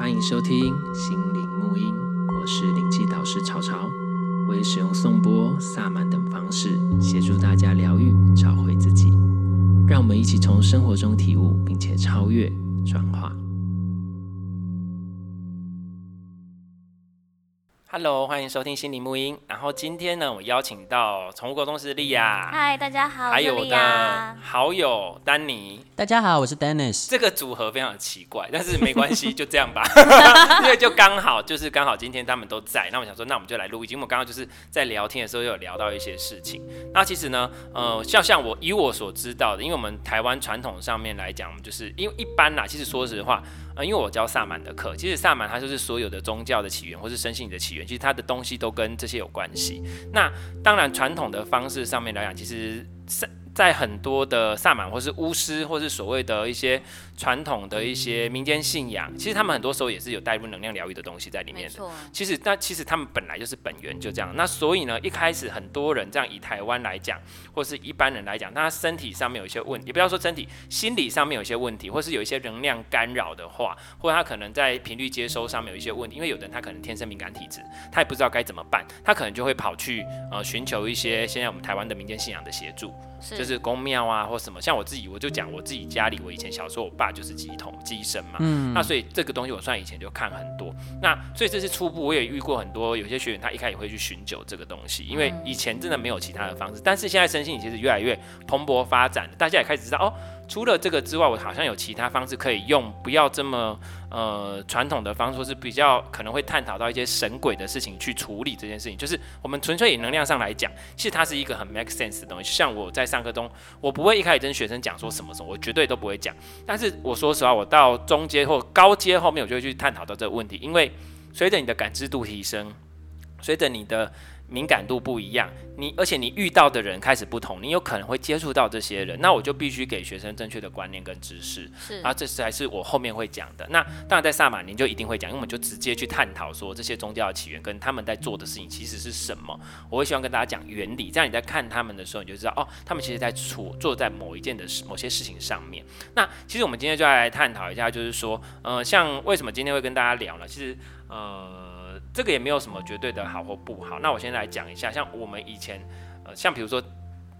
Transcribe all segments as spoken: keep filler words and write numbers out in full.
欢迎收听心灵沐音，我是灵气导师潮潮，我也使用颂钵、萨满等方式协助大家疗愈、找回自己。让我们一起从生活中体悟，并且超越、转化。Hello， 欢迎收听心灵沐音。然后今天呢，我邀请到宠物沟通师莉亚。嗨，大家好，还有我的好友丹尼。大家好，我是 Dennis。这个组合非常的奇怪，但是没关系，就这样吧。因为就刚好，就是刚好今天他们都在，那我想说，那我们就来录。因为我刚刚就是在聊天的时候有聊到一些事情。那其实呢，呃，像像我以我所知道的，因为我们台湾传统上面来讲，我们就是因为一般啦，其实说实话。呃、因为我教萨满的课，其实萨满它就是所有的宗教的起源，或是身心灵的起源，其实它的东西都跟这些有关系。那当然，传统的方式上面来讲，其实在很多的萨满或是巫师，或是所谓的一些传统的一些民间信仰，其实他们很多时候也是有带入能量疗愈的东西在里面的。其实那其实他们本来就是本源就这样。那所以呢，一开始很多人这样以台湾来讲，或是一般人来讲，他身体上面有一些问题，也不要说身体，心理上面有一些问题，或是有一些能量干扰的话，或者他可能在频率接收上面有一些问题，因为有的人他可能天生敏感体质，他也不知道该怎么办，他可能就会跑去呃寻求一些现在我们台湾的民间信仰的协助。就是公庙啊或什么，像我自己我就讲我自己家里，我以前小时候我爸就是乩童乩身嘛、嗯、那所以这个东西我算以前就看很多，那所以这次初步我也遇过很多，有些学员他一开始会去寻求这个东西，因为以前真的没有其他的方式，但是现在身心灵其实越来越蓬勃发展，大家也开始知道哦，除了这个之外我好像有其他方式可以用，不要这么呃传统的方式，或是比较可能会探讨到一些神鬼的事情去处理这件事情，就是我们纯粹以能量上来讲，其实它是一个很 make sense 的东西。像我在上课中我不会一开始跟学生讲说什么什么，我绝对都不会讲，但是我说实话，我到中阶或高阶后面我就会去探讨到这个问题，因为随着你的感知度提升，随着你的敏感度不一样，你而且你遇到的人开始不同，你有可能会接触到这些人，那我就必须给学生正确的观念跟知识，是啊，这才是我后面会讲的。那当然在萨满您就一定会讲，因为我们就直接去探讨说这些宗教的起源跟他们在做的事情其实是什么。我会希望跟大家讲原理，这样你在看他们的时候你就知道哦，他们其实在做做在某一件的某些事情上面。那其实我们今天就来探讨一下，就是说，呃，像为什么今天会跟大家聊呢？其实，呃。这个也没有什么绝对的好或不好。那我先来讲一下，像我们以前，呃，像比如说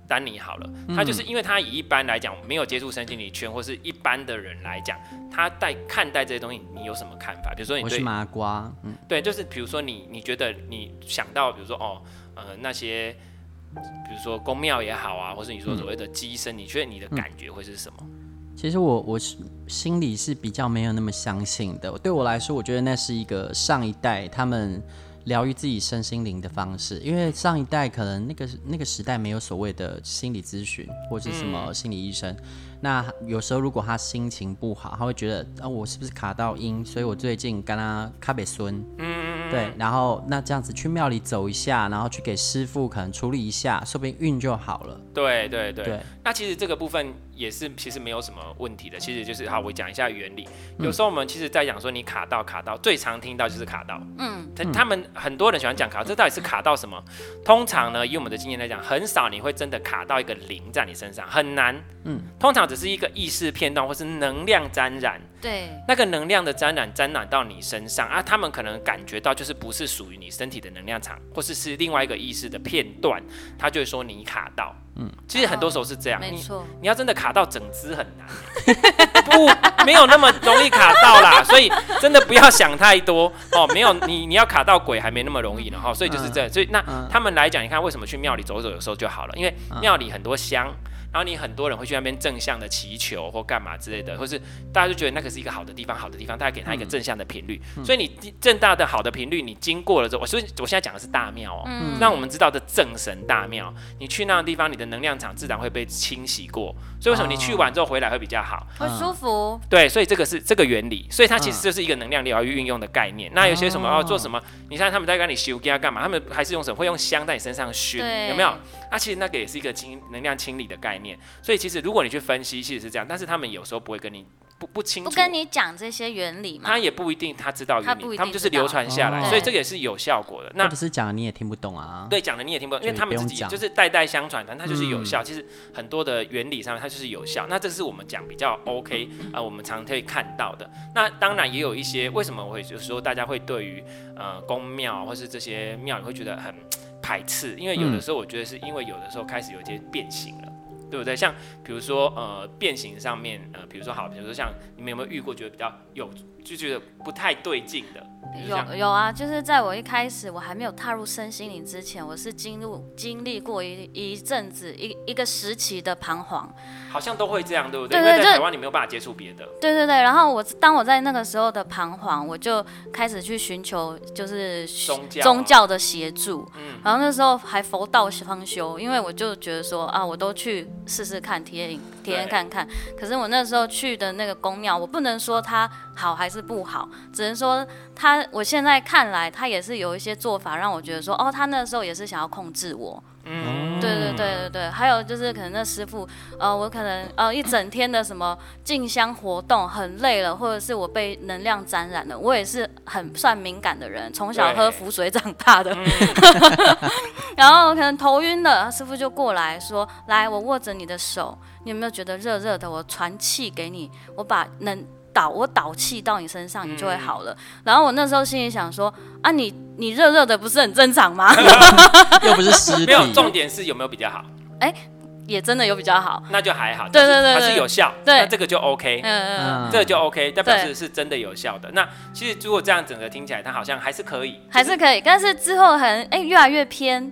丹尼好了，他就是因为他以一般来讲没有接触身心灵圈或是一般的人来讲，他在看待这些东西，你有什么看法？比如说你对我是麻瓜，嗯，对，就是比如说你你觉得你想到，比如说哦，呃，那些比如说宫庙也好啊，或是你说所谓的乩身、嗯，你觉得你的感觉会是什么？其实我我心里是比较没有那么相信的。对我来说，我觉得那是一个上一代他们疗愈自己身心灵的方式，因为上一代可能那个那个时代没有所谓的心理咨询或者什么心理医生。嗯、那有时候如果他心情不好，他会觉得啊、哦，我是不是卡到阴？所以我最近跟他卡北孙，嗯，对，然后那这样子去庙里走一下，然后去给师父可能处理一下，说不定运就好了。对对 对, 对，那其实这个部分。也是其实没有什么问题的，其实就是好，我讲一下原理。有时候我们其实在讲说你卡到卡到，最常听到就是卡到，嗯，他们很多人喜欢讲卡到，这到底是卡到什么？通常呢，以我们的经验来讲，很少你会真的卡到一个零在你身上，很难，嗯，通常只是一个意识片段或是能量沾染，对，那个能量的沾染沾染到你身上啊，他们可能感觉到就是不是属于你身体的能量场，或是是另外一个意识的片段，他就会说你卡到。嗯、其实很多时候是这样，哦、你, 你要真的卡到整只很难，不，没有那么容易卡到啦，所以真的不要想太多哦，没有 你, 你要卡到鬼还没那么容易呢哈、哦，所以就是这样，所以那、嗯、他们来讲，你看为什么去庙里走走有时候就好了，因为庙里很多香。然后你很多人会去那边正向的祈求或干嘛之类的，或是大家就觉得那个是一个好的地方，好的地方，大家给他一个正向的频率。嗯、所以你正大的好的频率，你经过了之后，所以我现在讲的是大庙哦，嗯、让我们知道的正神大庙，你去那个地方，你的能量场自然会被清洗过。所以为什么你去完之后回来会比较好，会舒服？对，所以这个是这个原理，所以它其实就是一个能量疗愈运用的概念。那有些什么要、哦、做什么？你看他们在跟你修家干嘛？他们还是用什么？会用香在你身上熏，有没有？啊，其实那个也是一个清能量清理的概念。所以其实如果你去分析，其实是这样，但是他们有时候不会跟你不, 不清楚，不跟你讲这些原理嘛，他也不一定他知道原理， 他, 他们就是流传下来、哦，所以这个也是有效果的。那不是讲的你也听不懂啊？对，讲的你也听不懂，因为他们自己就是代代相传，但它就是有效、嗯。其实很多的原理上面它就是有效。那这是我们讲比较 OK 啊、呃，我们常会看到的。那当然也有一些，为什么我会有时候大家会对于呃宫庙或是这些庙你会觉得很排斥，因为有的时候我觉得是因为有的时候开始有一些变形了。对不对？像比如说，呃，变形上面，呃，比如说好，比如说像你们有没有遇过觉得比较有，就觉得不太对劲的？有有啊，就是在我一开始我还没有踏入身心灵之前，我是经入经历过一一阵子一一个时期的彷徨，好像都会这样，对不对？对对对，因为在台湾你没有办法接触别的。对对对，然后我当我在那个时候的彷徨，我就开始去寻求就是宗教宗教的协助、嗯，然后那时候还佛道方修，因为我就觉得说啊，我都去试试看，体验体验看看。可是我那时候去的那个宫庙，我不能说它好还是不好，只能说它。我现在看来，他也是有一些做法让我觉得说，哦，他那时候也是想要控制我。嗯，对对对对对。还有就是可能那师傅，呃，我可能呃一整天的什么进香活动很累了，或者是我被能量沾染了。我也是很算敏感的人，从小喝符水长大的。然后可能头晕了，师傅就过来说，来，我握着你的手，你有没有觉得热热的？我传气给你，我把能。导我导气到你身上，你就会好了、嗯。然后我那时候心里想说，啊你，你你热热的不是很正常吗？又不是尸体。没有，重点是有没有比较好？哎、欸，也真的有比较好，那就还好。对对 对, 對，它是有效，那这个就 OK， 嗯嗯，这个就 OK， 代表是是真的有效的。那其实如果这样整个听起来，它好像还是可以，还是可以，但是之后很哎、欸、越来越偏、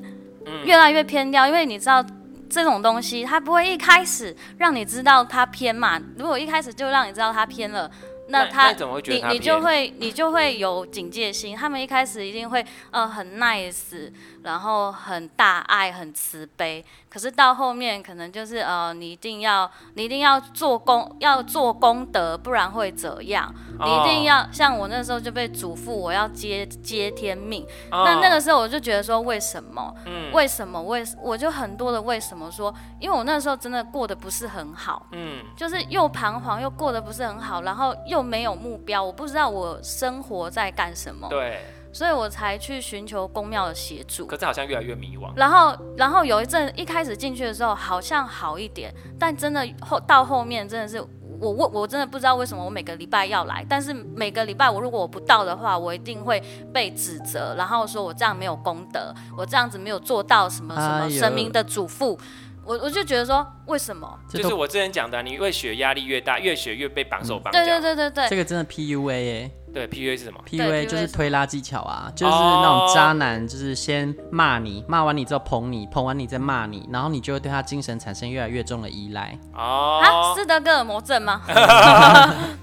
嗯，越来越偏掉，因为你知道。这种东西，它不会一开始让你知道它偏嘛。如果一开始就让你知道它偏了，那它 你, 你就会你就会有警戒心。他们一开始一定会呃很 nice， 然后很大爱、很慈悲。可是到后面可能就是呃，你一定要你一定要做功要做功德，不然会怎样？你一定要、oh. 像我那时候就被嘱咐我要接接天命， oh. 那那个时候我就觉得说为什么？嗯、为什么？为我就很多的为什么说，因为我那时候真的过得不是很好，嗯，就是又彷徨又过得不是很好，然后又没有目标，我不知道我生活在干什么，对。所以我才去寻求宫庙的协助，可是好像越来越迷惘。然后，然后有一阵一开始进去的时候好像好一点，但真的后到后面真的是我我我真的不知道为什么我每个礼拜要来，但是每个礼拜我如果我不到的话，我一定会被指责，然后说我这样没有功德，我这样子没有做到什么什么神明的嘱咐。哎我, 我就觉得说，为什么？就是我之前讲的，你越学压力越大，越学越被绑手绑脚、嗯。对对对对对，这个真的 P U A 哎、欸。对 ，P U A 是什么 ？P U A 就是推拉技巧啊，就是那种渣男，就是先骂你，骂完你之后捧你，捧完你再骂你，然后你就会对他精神产生越来越重的依赖。哦。啊，斯德哥尔摩症吗？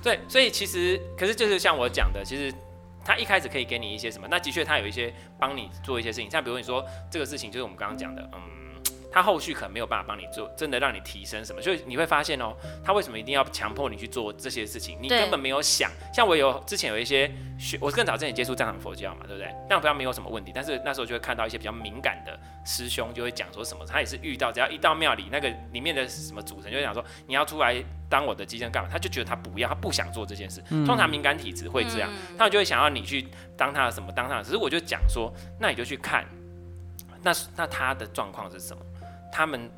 对，所以其实，可是就是像我讲的，其实。他一开始可以给你一些什么？那的确，他有一些帮你做一些事情，像比如你说这个事情，就是我们刚刚讲的，嗯，他后续可能没有办法帮你做，真的让你提升什么，所以你会发现哦，他为什么一定要强迫你去做这些事情？你根本没有想。像我有之前有一些学，我更早之前接触藏传佛教嘛，对不对？藏传佛教没有什么问题，但是那时候就会看到一些比较敏感的师兄就会讲说什么，他也是遇到只要一到庙里，那个里面的什么主神就讲说你要出来。当我的机身干嘛？他就觉得他不要，他不想做这件事。嗯、通常敏感体质会这样，嗯、他就会想要你去当他的什么，当他的。只是我就讲说，那你就去看，那那他的状况是什么？他们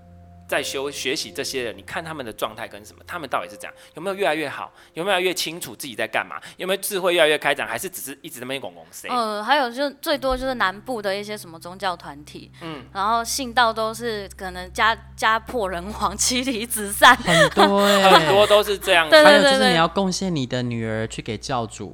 在修学习这些人，你看他们的状态跟什么？他们到底是怎样？有没有越来越好？有没有越清楚自己在干嘛？有没有智慧越来越开展？还是只是一直在那边拱拱谁？呃，还有就最多就是南部的一些什么宗教团体，嗯，然后信道都是可能家家破人亡，妻离子散，很多、欸、很多都是这样子。对对对对，还有就是你要贡献你的女儿去给教主。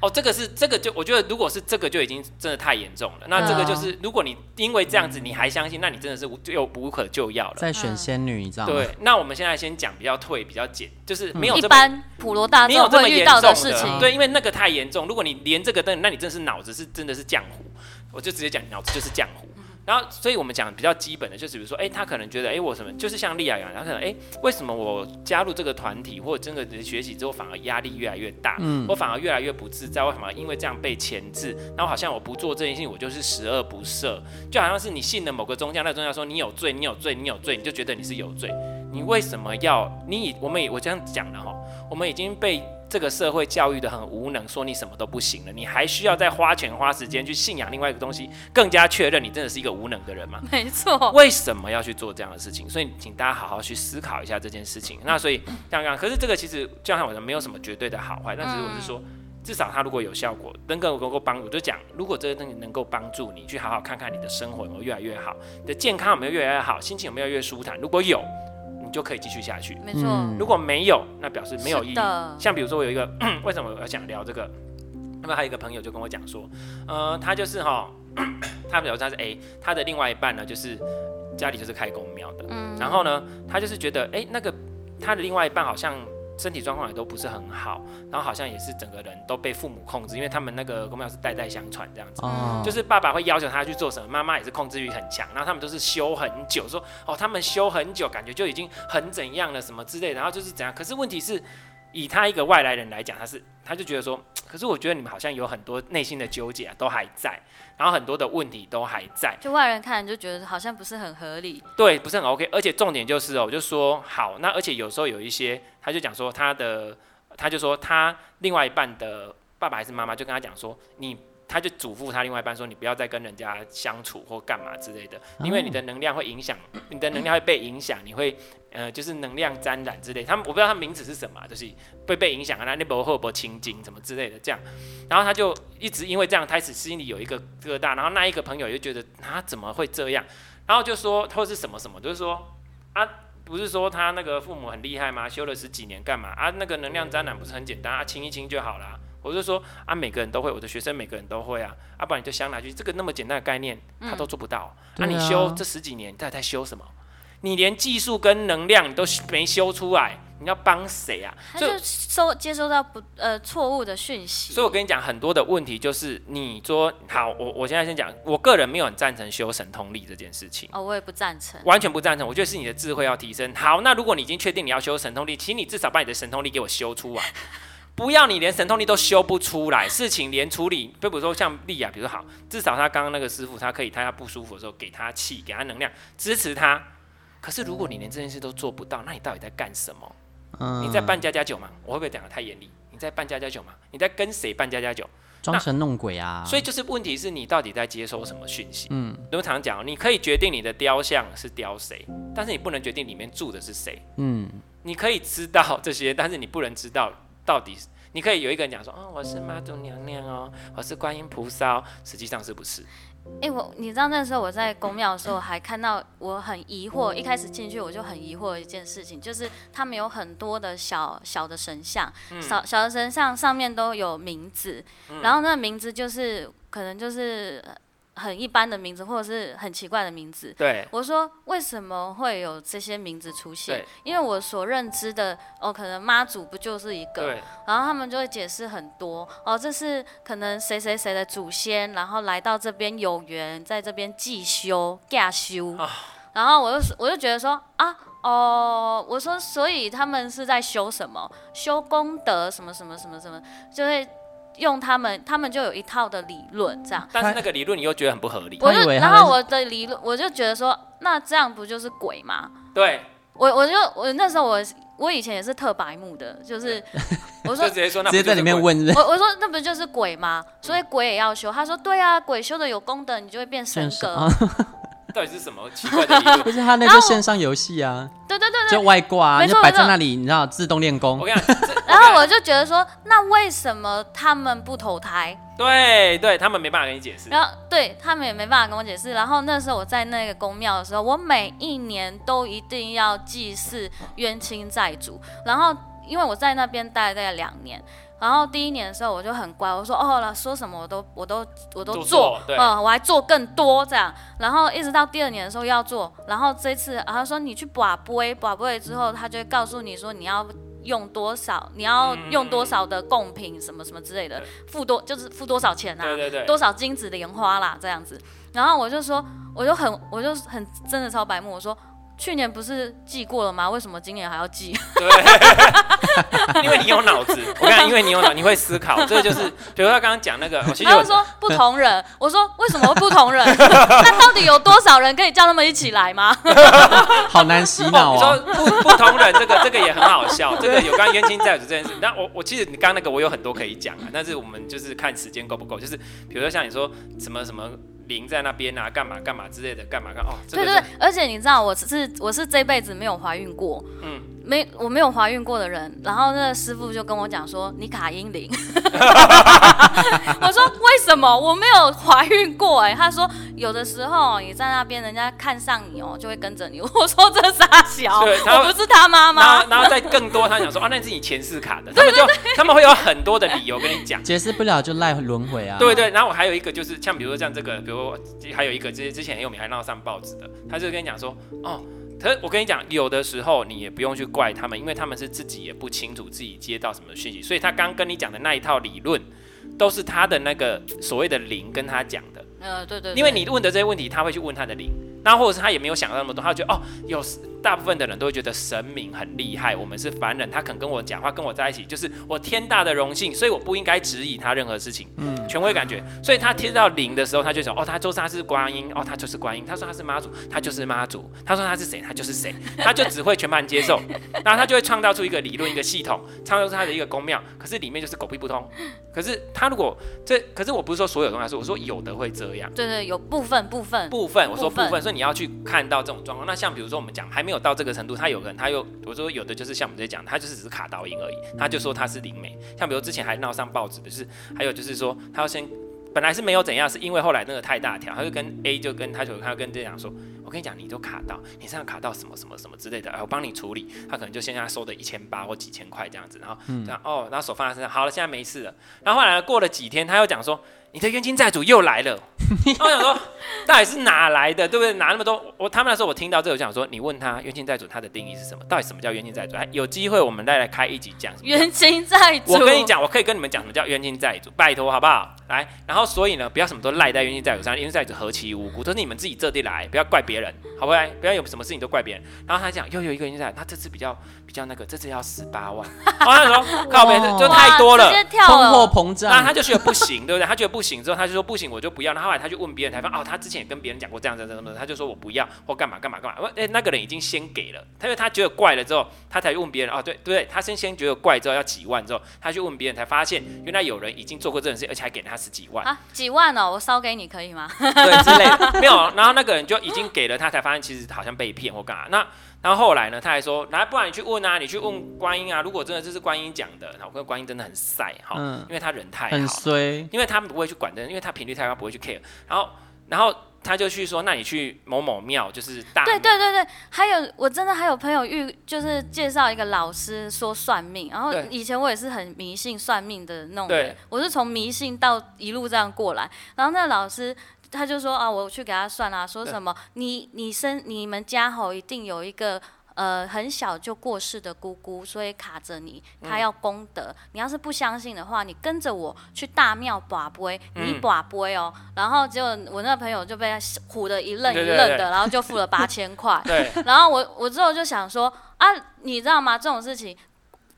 哦，这个是这个就我觉得，如果是这个就已经真的太严重了。那这个就是，嗯、如果你因为这样子你还相信，那你真的是又无可救药了。再选仙女，你知道吗？对，那我们现在先讲比较退、比较简，就是没有这么、嗯、一般普罗大众会遇到的事情。对，因为那个太严重，如果你连这个灯，那你真的是脑子是真的是浆糊。我就直接讲，脑子就是浆糊。然后，所以我们讲比较基本的，就是比如说，哎、欸，他可能觉得，哎、欸，我什么，就是像莉亚一样，他可能，哎、欸，为什么我加入这个团体或者真的学习之后，反而压力越来越大，嗯，我反而越来越不自在，我反而因为这样被钳制，然后好像我不做这件事情，我就是十恶不赦，就好像是你信了某个宗教，那个宗教说你有罪，你有罪，你有罪，你就觉得你是有罪，你为什么要你？我们也我这样讲了哈，我们已经被这个社会教育的很无能，说你什么都不行了，你还需要再花钱花时间去信仰另外一个东西，更加确认你真的是一个无能的人吗？没错。为什么要去做这样的事情？所以请大家好好去思考一下这件事情。那所以刚刚，可是这个其实就像我讲，没有什么绝对的好坏，但是我是说。嗯，至少它如果有效果，能够能够帮，我就讲，如果这能够帮助你去好好看看你的生活有没有越来越好，你的健康有没有越来越好，心情有没有越舒坦。如果有，你就可以继续下去。没错。如果没有，那表示没有意义。像比如说，我有一个，为什么我想聊这个？那么还有一个朋友就跟我讲说，呃，他就是哈，他比如他是 A， 他的另外一半呢，就是家里就是开公庙的，嗯，然后呢，他就是觉得，哎、欸，那个他的另外一半好像。身体状况也都不是很好，然后好像也是整个人都被父母控制，因为他们那个公庙是代代相传这样子，哦，就是爸爸会要求他去做什么，妈妈也是控制欲很强，然后他们都是修很久，说哦他们修很久，感觉就已经很怎样了什么之类的，然后就是怎样。可是问题是，以他一个外来人来讲，他是他就觉得说，可是我觉得你们好像有很多内心的纠结，啊，都还在，然后很多的问题都还在，就外人看就觉得好像不是很合理，对，不是很 OK。而且重点就是哦，我就说好，那而且有时候有一些。他就讲说他的，他就说他另外一半的爸爸还是妈妈就跟他讲说，你，他就嘱咐他另外一半说，你不要再跟人家相处或干嘛之类的，因为你的能量会影响，你的能量会被影响，你会呃就是能量沾染之类的。他们我不知道他名字是什么，就是会被影响啊，那你不会不清净什么之类的这样。然后他就一直因为这样开始心里有一个疙瘩，然后那一个朋友就觉得他怎么会这样，然后就说或是什么什么，就是说啊。不是说他那个父母很厉害吗？修了十几年干嘛啊？那个能量沾染不是很简单啊，清一清就好啦。我就说啊，每个人都会，我的学生每个人都会啊，啊不然你就相拿去，这个那么简单的概念他都做不到，那、嗯啊、你修这十几年，他在修什么？你连技术跟能量你都没修出来，你要帮谁啊？他就收接收到不呃错误的讯息。所以我跟你讲，很多的问题就是你说好，我我现在先讲，我个人没有很赞成修神通力这件事情。哦，我也不赞成，完全不赞成。我觉得是你的智慧要提升。好，那如果你已经确定你要修神通力，请你至少把你的神通力给我修出来。不要你连神通力都修不出来，事情连处理，比如说像莉亚，比如说好，至少他刚刚那个师傅，他可以他要不舒服的时候给他气，给他能量，支持他。可是如果你连这件事都做不到，那你到底在干什么？你在扮家家酒吗？我会不会讲得太严厉？你在扮家家酒吗？你在跟谁扮家家酒？装神弄鬼啊！所以就是问题是你到底在接收什么讯息？嗯，我们常常讲，你可以决定你的雕像是雕谁，但是你不能决定里面住的是谁。嗯，你可以知道这些，但是你不能知道到底。你可以有一个人讲说，哦，我是妈祖娘娘哦，我是观音菩萨哦，实际上是不是？欸、我你知道那时候我在公庙的时候，还看到我很疑惑，一开始进去我就很疑惑的一件事情，就是他们有很多的小小的神像，嗯、小小的神像上面都有名字，嗯、然后那名字就是可能就是很一般的名字，或者是很奇怪的名字。对，我说为什么会有这些名字出现？因为我所认知的哦，可能妈祖不就是一个，然后他们就会解释很多哦，这是可能谁谁谁的祖先，然后来到这边有缘，在这边祭修、嫁修，啊、然后我就我就觉得说啊。哦，我说所以他们是在修什么？修功德什么什么什么什么，就会。用他们，他们就有一套的理论这样，但是那个理论你又觉得很不合理。我就，然后我的理论，我就觉得说，那这样不就是鬼吗？对，我我就我那时候我我以前也是特白目的，就是我说就直接说那不就是鬼，直接在里面问是不是，我我说那不就是鬼吗？所以鬼也要修。他说对啊，鬼修的有功德，你就会变神格。到底是什么奇怪的理论？不是他那就线上游戏啊，对对 对, 對就外挂啊，就摆在那里，你知道自动练功。我跟你讲，然后我就觉得说，那为什么他们不投胎？对对，他们没办法跟你解释。然后对他们也没办法跟我解释。然后那时候我在那个公庙的时候，我每一年都一定要祭祀冤亲债主。然后因为我在那边待了大概两年。然后第一年的时候我就很乖，我说哦，说什么我都我都我都做，嗯，我还做更多这样。然后一直到第二年的时候要做，然后这次他说你去拔杯，拔杯之后他就会告诉你说你要用多少，你要用多少的贡品什么什么之类的，付多就是付多少钱啊，对对对，多少金子莲花啦这样子。然后我就说，我就很我就很真的超白目，我说。去年不是祭过了吗？为什么今年还要祭？对，因为你有脑子，我看因为你有脑，你会思考，这个就是，比如他刚刚讲那个，我其实我说不同人，我说为什么不同人？那到底有多少人可以叫他们一起来吗？好难洗脑哦。你说不不同人，这个这个也很好笑，这个有关冤亲债主这件事。那我我其实你刚刚那个我有很多可以讲啊，但是我们就是看时间够不够，就是比如说像你说什么什么。零在那边啊，干嘛干嘛之类的，干嘛干嘛哦、這個。对对对，而且你知道我是我是这辈子没有怀孕过，嗯，没我没有怀孕过的人。然后那個师傅就跟我讲说，你卡阴灵。我说为什么我没有怀孕过、欸？哎，他说有的时候你在那边，人家看上你哦、喔，就会跟着你。我说这傻小，我不是他妈妈。然后再更多，他想说啊，那是你前世卡的。对对对，他们会有很多的理由跟你讲，解释不了就赖轮回啊。对 对, 對，然后我还有一个就是像比如说像这个，比如。还有一个之前很有名还闹上报纸的，他就跟你讲说，哦，可是我跟你讲，有的时候你也不用去怪他们，因为他们是自己也不清楚自己接到什么讯息，所以他刚跟你讲的那一套理论，都是他的那个所谓的灵跟他讲的。呃，对 对, 对。因为你问的这些问题，他会去问他的灵，那或者是他也没有想到那么多，他就觉得哦，有大部分的人都会觉得神明很厉害，我们是凡人，他肯跟我讲话，跟我在一起，就是我天大的荣幸，所以我不应该质疑他任何事情。嗯。权威感觉，所以他听到灵的时候，他就想，哦，他说他是观音，哦，他就是观音；他说他是妈祖，他就是妈祖；他说他是谁，他就是谁，他就只会全盘接受，然后他就会创造出一个理论、一个系统，创造出他的一个宫庙，可是里面就是狗屁不通。可是他如果这，可是我不是说所有东西，我说有的会这样。对 对, 對，有部分部分部分，我说部分，部分所以你要去看到这种状况。那像比如说我们讲还没有到这个程度，他有可能他又我说有的就是像我们在讲，他就是只是卡导音而已，他就说他是灵媒。像比如之前还闹上报纸的、就是，还有就是说。他要先，本来是没有怎样，是因为后来那个太大条，他就跟 A 就跟他就他就跟这样说，我跟你讲，你都卡到，你身上卡到什么什么什么之类的，哎，我帮你处理。他可能就现在收的一千八或几千块这样子，然后、嗯、哦，然后手放在身上，好了，现在没事了。然后后来过了几天，他又讲说，你的冤亲债主又来了。然后我想说，到底是哪来的，对不对？哪那么多？我他们那时候我听到这，我想说，你问他冤亲债主他的定义是什么？到底什么叫冤亲债主？有机会我们再来开一集讲冤亲债主。我跟你讲，我可以跟你们讲什么叫冤亲债主，拜托好不好？来，然后所以呢，不要什么都赖在冤亲债主上，冤亲债主何其无辜，都是你们自己这地来，不要怪别人，好不好？不要有什么事情都怪别人。然后他讲又有一个冤亲债主，他这次比较比较那个，这次要十八万。然后他说靠别人就太多了，通货膨胀。那他就觉得不行，对不对？他觉得不行之后，他就说不行，我就不要。然后后来他就问别人，才发现哦，他之前也跟别人讲过这样这样这样，他就说我不要或干嘛干嘛干嘛。哎，那个人已经先给了，因为他觉得怪了之后，他才问别人哦，对对，他先先觉得怪之后要几万之后，他去问别人才发现，原来有人已经做过这种事，而且还给他。十几万啊，几万哦，我烧给你可以吗？对，之类的，没有。然后那个人就已经给了他，才发现其实好像被骗或干嘛。那然后后来呢，他还说，来，不然你去问啊，你去问观音啊。如果真的这是观音讲的，我跟观音真的很晒哈、嗯，因为他人太好，很衰，因为他不会去管的，因为他频率太高，不会去 care。然后，然后。他就去说，那你去某某庙，就是大对对对对，还有我真的还有朋友遇，就是介绍一个老师说算命，然后以前我也是很迷信算命的那种人，我是从迷信到一路这样过来，然后那老师。他就说啊，我去给他算啦、啊，说什么你你生你们家吼一定有一个呃很小就过世的姑姑，所以卡着你，他要功德。嗯、你要是不相信的话，你跟着我去大庙跋杯，你跋杯哦。然后结果我那个朋友就被他唬得一愣一愣的，對對對，然后就付了八千块。然后我我之后就想说啊，你知道吗？这种事情。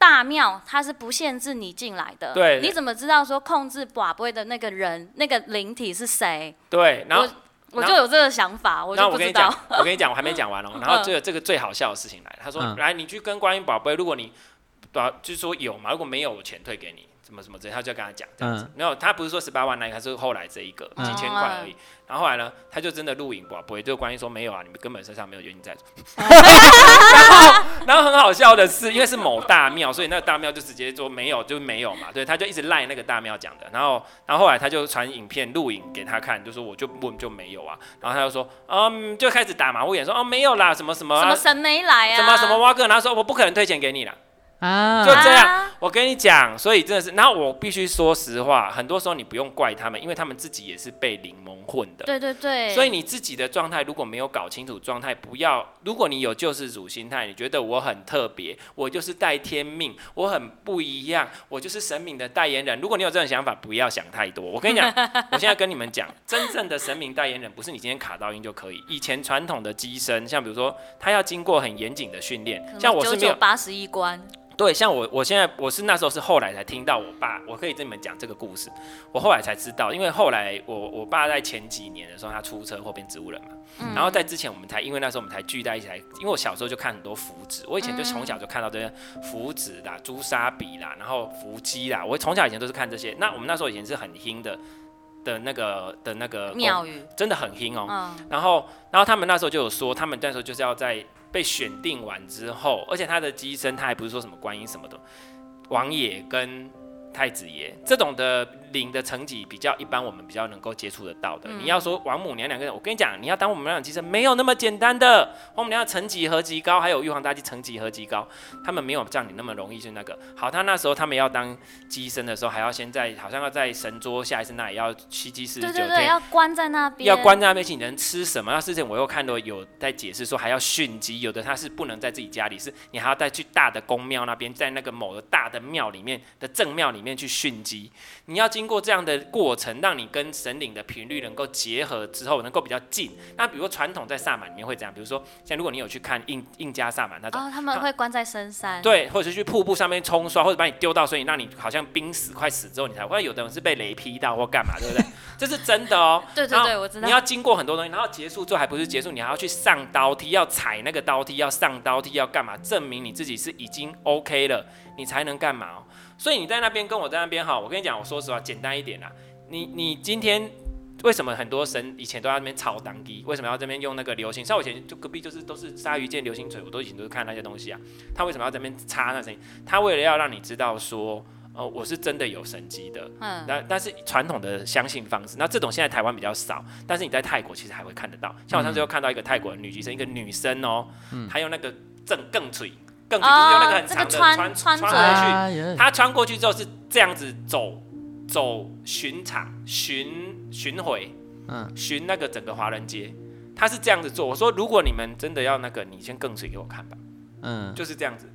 大庙它是不限制你进来的，对，你怎么知道说控制跋杯的那个人、那个灵体是谁？对，然后 我, 我就有这个想法，我就不知道。我跟你讲，我还没讲完哦。然后这个这个最好笑的事情来了，他说：“嗯、来，你去跟观音宝贝，如果你就是说有嘛，如果没有，我钱退给你，什么什么之类。”他就跟他讲这样子。没有，他不是说十八万那一，他是后来这一个几千块而已。然后后来呢，他就真的录影跋杯，就观音说没有啊，你们根本身上没有冤亲债主。然后很好笑的是，因为是某大庙，所以那个大庙就直接说没有，就没有嘛。对，他就一直赖那个大庙讲的。然后，然后后来他就传影片录影给他看，就说我就问就没有啊。然后他就说，嗯，就开始打马虎眼，说哦没有啦，什么什么、啊、什么神没来啊，什么什么挖哥，然后说我不可能退钱给你啦。啊，就这样。啊、我跟你讲，所以真的是，然后我必须说实话，很多时候你不用怪他们，因为他们自己也是被灵蒙混的。对对对。所以你自己的状态如果没有搞清楚状态，不要。如果你有救世主心态，你觉得我很特别，我就是带天命，我很不一样，我就是神明的代言人。如果你有这种想法，不要想太多。我跟你讲，我现在跟你们讲，真正的神明代言人不是你今天卡到音就可以。以前传统的乩身，像比如说他要经过很严谨的训练，像我是没有八十一关。对，像我，我现在我是那时候是后来才听到我爸，我可以跟你们讲这个故事。我后来才知道，因为后来我我爸在前几年的时候，他出车祸变植物人嘛、嗯。然后在之前我们才，因为那时候我们才聚在一起，因为我小时候就看很多福子，我以前就从小就看到这些福子啦、朱砂笔啦，然后伏击啦，我从小以前都是看这些。那我们那时候以前是很兴的。的那个的那个庙宇、哦、真的很兴哦、嗯，然后然后他们那时候就有说，他们那时候就是要在被选定完之后，而且他的乩身他还不是说什么观音什么的，王爷跟太子爷这种的灵的层级比较一般，我们比较能够接触得到的、嗯。你要说王母娘娘跟我跟你讲，你要当我们娘娘乩身没有那么简单的，王母娘娘层级何其高，还有玉皇大帝层级何其高，他们没有像你那么容易去那个。好，他那时候他们要当乩身的时候，还要先在好像要在神桌下，还是那里要七七四十九天，对对对，要关在那边，要关在那边，你能吃什么？那之前我又看到有在解释说还要殉乩，有的他是不能在自己家里，是你还要再去大的宫庙那边，在那个某个大的庙里面的正庙里面。里面去殉乩，你要经过这样的过程，让你跟神灵的频率能够结合之后，能够比较近。那比如说传统在萨满里面会这样，比如说像如果你有去看印印加萨满那种、哦，他们会关在深山，对，或者是去瀑布上面冲刷，或者把你丢到水里，让你好像濒死快死之后，你才会。有的人是被雷劈到或干嘛，对不对？这是真的哦。对对对，我知道。你要经过很多东西，然后结束之后还不是结束，你还要去上刀梯，要踩那个刀梯，要上刀梯，要干嘛？证明你自己是已经 OK 了，你才能干嘛、哦？所以你在那边跟我在那边哈，我跟你讲，我说实话，简单一点啦。你你今天为什么很多神以前都在那边炒当机？为什么要这边用那个流星？像我以前就隔壁就是都是鲨鱼剑、流星锤，我都以前都是看那些东西啊。他为什么要在那边插那声音？他为了要让你知道说，呃，我是真的有神迹的。嗯。那但是传统的相信方式，那这种现在台湾比较少，但是你在泰国其实还会看得到。像我上次又看到一个泰国的女乩身，一个女生哦、喔，她、嗯、用那个正更锤。更就是用那个很长的、哦這個、穿穿过去、啊 yeah. 他穿过去之后是这样子走走巡场巡巡回、嗯、巡那个整个华人街，他是这样子做。我说如果你们真的要那个，你先更水给我看吧，嗯，就是这样子。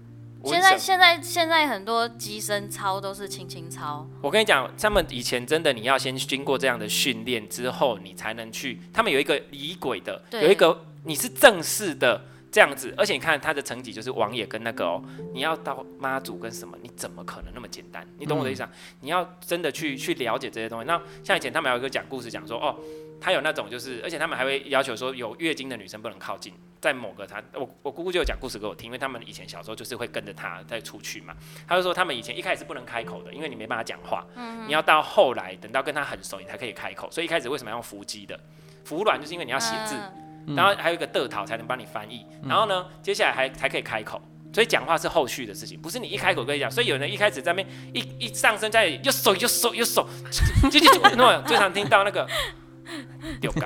现在现在现在很多乩身操都是轻轻操。我跟你讲，他们以前真的你要先经过这样的训练之后，你才能去。他们有一个仪轨的，有一个你是正式的。这样子，而且你看他的层级就是王爷跟那个哦，你要到妈祖跟什么，你怎么可能那么简单？你懂我的意思啊？嗯、你要真的去去了解这些东西。那像以前他们还有一个讲故事讲说哦，他有那种就是，而且他们还会要求说有月经的女生不能靠近，在某个他我我姑姑就有讲故事给我听，因为他们以前小时候就是会跟着他再出去嘛。他就说他们以前一开始不能开口的，因为你没办法讲话，嗯、你要到后来等到跟他很熟你才可以开口。所以一开始为什么要用伏击的？服软就是因为你要写字。嗯，然后还有一个得讨才能帮你翻译，然后呢，接下来还才可以开口，所以讲话是后续的事情，不是你一开口跟你讲。所以有人一开始在那边一一上身在右手右手右手，就就那最常听到那个丢高，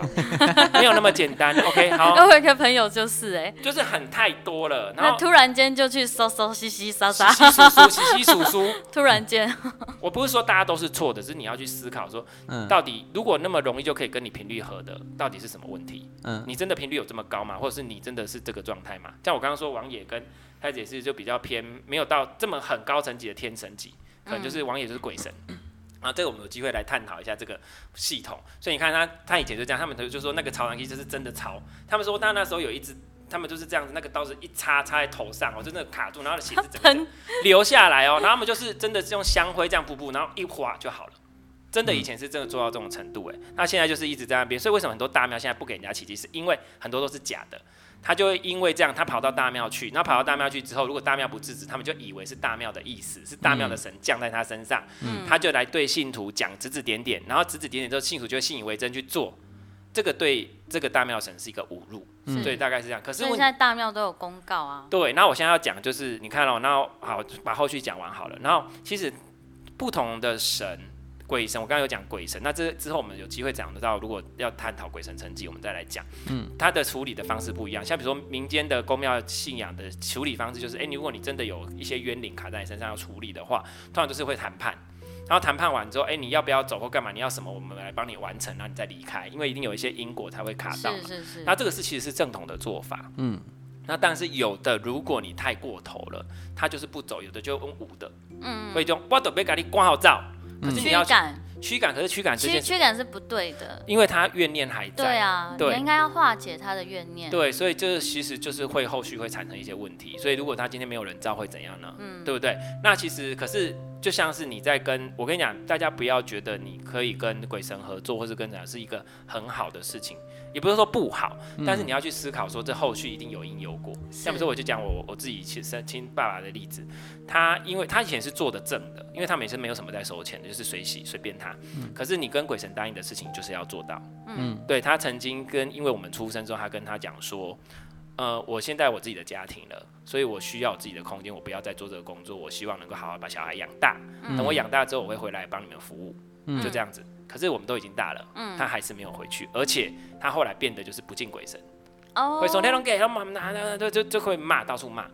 没有那么简单。OK， 好，我有一个朋友就是哎、欸，就是很太多了，然后突然间就去搜搜嘻嘻沙沙，稀稀疏疏稀稀疏疏，突然间，我不是说大家都是错的，只是你要去思考说，到底如果那么容易就可以跟你频率合的，到底是什么问题？嗯，你真的频率有这么高吗？或者是你真的是这个状态吗？像我刚刚说王野跟太子也是就比较偏，没有到这么很高层级的天神级，可能就是王野就是鬼神。嗯啊，这个我们有机会来探讨一下这个系统。所以你看他，他以前就这样，他们就说那个朝南机就是真的朝。他们说他那时候有一只，他们就是这样子，那个刀子一插插在头上，哦，真的卡住，然后血整个流下来哦。然后他们就是真的是用香灰这样布布，然后一划就好了。真的以前是真的做到这种程度哎，那现在就是一直在那边。所以为什么很多大庙现在不给人家起乩，是因为很多都是假的。他就会因为这样，他跑到大庙去，然后跑到大庙去之后，如果大庙不制止，他们就以为是大庙的意思，是大庙的神降在他身上，嗯、他就来对信徒讲指指点点，然后指指点点之后，信徒就会信以为真去做，这个对这个大庙神是一个侮辱，对，大概是这样。可是我现在大庙都有公告啊。对，然后我现在要讲就是，你看哦，然后好把后续讲完好了，然后其实不同的神。鬼神，我刚刚有讲鬼神，那这之后我们有机会讲得到，如果要探讨鬼神成绩，我们再来讲。嗯，它的处理的方式不一样，像比如说民间的宫庙信仰的处理方式，就是，哎、欸，如果你真的有一些冤灵卡在你身上要处理的话，通常就是会谈判，然后谈判完之后，哎、欸，你要不要走或干嘛？你要什么，我们来帮你完成，然后你再离开，因为一定有一些因果才会卡到嘛。是是是。那这个是其实是正统的做法。嗯。那但是有的，如果你太过头了，他就是不走；有的就用武的，嗯，所以就我都被给你挂号罩。可是你要驱赶，驱赶，可是驱赶这件事驱赶是不对的，因为他怨念还在。对啊，对，你应该要化解他的怨念。对，所以这其实就是会后续会产生一些问题。所以如果他今天没有人照会怎样呢？嗯，对不对？那其实可是就像是你在跟我跟你讲，大家不要觉得你可以跟鬼神合作，或是跟人是一个很好的事情，也不是说不好，嗯、但是你要去思考说这后续一定有因有果。像比如说我就讲我我自己亲亲爸爸的例子，他因为他以前是做的正的，因为他每次没有什么在收钱的，就是随喜随便他、嗯。可是你跟鬼神答应的事情就是要做到。嗯，对他曾经跟因为我们出生之后，他跟他讲说。呃，我现在我自己的家庭了，所以我需要我自己的空间，我不要再做这个工作，我希望能够好好把小孩养大。嗯、等我养大之后，我会回来帮你们服务、嗯，就这样子。可是我们都已经大了，嗯、他还是没有回去，而且他后来变得就是不敬鬼神，哦、会说那种给他妈妈，就就就会骂，到处骂。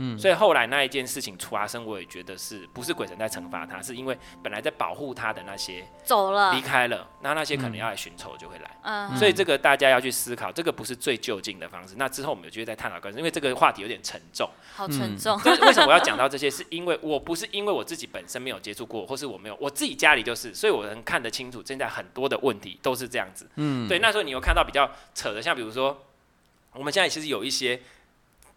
嗯、所以后来那一件事情发生，我也觉得是不是鬼神在惩罚他，是因为本来在保护他的那些走了离开了，那那些可能要来寻仇就会来、嗯，所以这个大家要去思考，这个不是最究竟的方式。那之后我们有机会再探讨更深，因为这个话题有点沉重，好沉重。嗯、为什么我要讲到这些？是因为我不是因为我自己本身没有接触过，或是我没有我自己家里就是，所以我能看得清楚现在很多的问题都是这样子。嗯，对。那时候你有看到比较扯的，像比如说我们现在其实有一些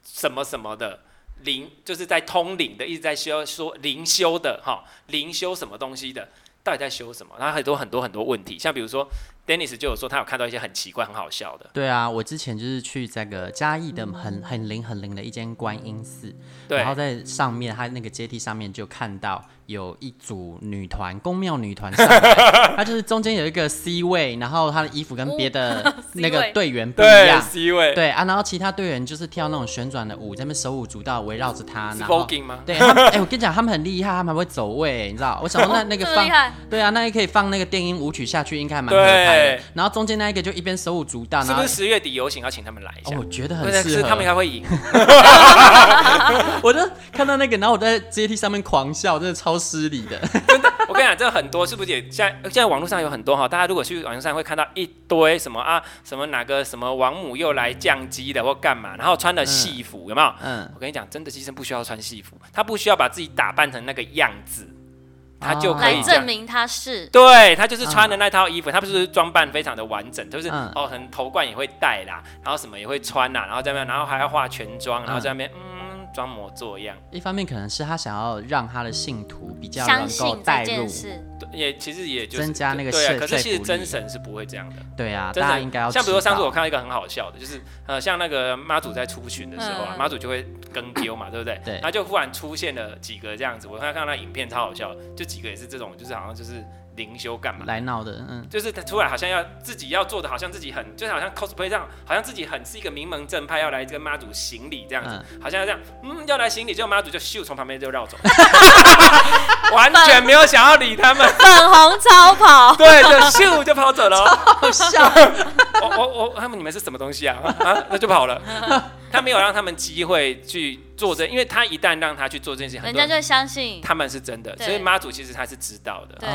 什么什么的。灵就是在通灵的，一直在修说灵修的哈，灵修什么东西的，到底在修什么？然后很多很多很多问题，像比如说 Dennis 就有说他有看到一些很奇怪、很好笑的。对啊，我之前就是去这个嘉义的很很灵很灵的一间观音寺，然后在上面他那个阶梯上面就看到有一组女团，宫庙女团上来，他就是中间有一个 C 位，然后他的衣服跟别的那个队员不一样，哦、对 C 位，对啊，然后其他队员就是跳那种旋转的舞，在那边手舞足蹈围绕着他，然后是吗？对，哎、欸，我跟你讲，他们很厉害，他们还会走位，你知道？我想说那那个放，对啊，那也可以放那个电音舞曲下去，应该还蛮合拍的。然后中间那一个就一边手舞足蹈，是不是十月底游行要请他们来一下？哦、我觉得很适合，是他们应该会赢。我就看到那个，然后我在阶梯上面狂笑，真的超。失礼的，我跟你讲，这很多是不是也？现在现在网络上有很多哈，大家如果去网络上会看到一堆什么啊，什么哪个什么王母又来降机的或干嘛，然后穿了戏服、嗯、有没有？嗯，我跟你讲，真的医生不需要穿戏服，他不需要把自己打扮成那个样子。他就可以来证明他是对，他就是穿的那套衣服，嗯、他不是装扮非常的完整，就是、嗯、哦，可能头冠也会戴啦，然后什么也会穿啦，然后在那边，然后还要化全妆，然后在那边嗯装、嗯、模作样。一方面可能是他想要让他的信徒比较能够带入，也其实也就是增加那个对、啊，可是其实真神是不会这样的。对啊，大家应该要知道像比如说上次我看到一个很好笑的，就是呃像那个妈祖在出巡的时候、啊，妈、嗯、祖就会更丢嘛，对不对？对，他就忽然出现了几个这样子，我看到那影片超好笑的，就。几个也是这种，就是好像就是灵修干嘛来闹的，嗯，就是他突然好像要自己要做的，好像自己很，就是好像 cosplay 这样，好像自己很是一个名门正派，要来跟妈祖行礼这样子，嗯、好像要这样，嗯，要来行礼，就妈祖就咻从旁边就绕走，完全没有想要理他们，粉红超跑，对，就咻就跑走了、哦，超好笑，我我我，他们你们是什么东西啊？啊，那就跑了，他没有让他们机会去。做这，因为他一旦让他去做这件事情，人家就相信他们是真的。所以妈祖其实他是知道的。对，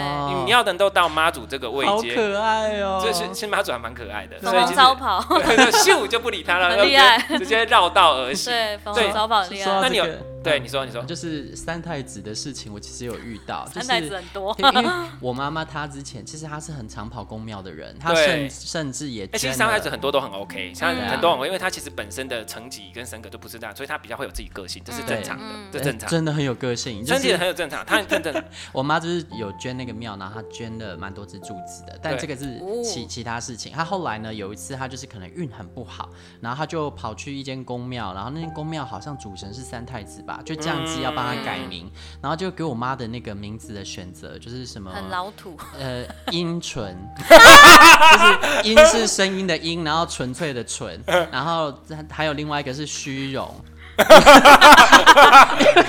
你要能够到妈祖这个位阶，好可爱哦！这是其实妈祖还蛮可爱的。粉红超跑，咻就不理他了，厉害，直接绕道而行。对，粉红超跑厉害。那你有对你说你说，就是三太子的事情，我其实有遇到。三太子很多，因为我妈妈她之前其实她是很常跑公庙的人，她甚甚至也其实三太子很多都很 OK， 很多很 OK， 因为她其实本身的成绩跟神格都不是那样，所以她比较会有自己。个性这是正常的，嗯、这正常、欸、真的很有个性，真的很有正常。他很正常。我妈就是有捐那个庙，然后她捐了蛮多支柱子的，但这个是 其,、哦、其他事情。她后来呢，有一次她就是可能运很不好，然后她就跑去一间宫庙，然后那间宫庙好像主神是三太子吧，就降乩要帮她改名，嗯、然后就给我妈的那个名字的选择就是什么很老土，呃，音纯，就是音是声音的音，然后纯粹的纯，然后还有另外一个是虚荣。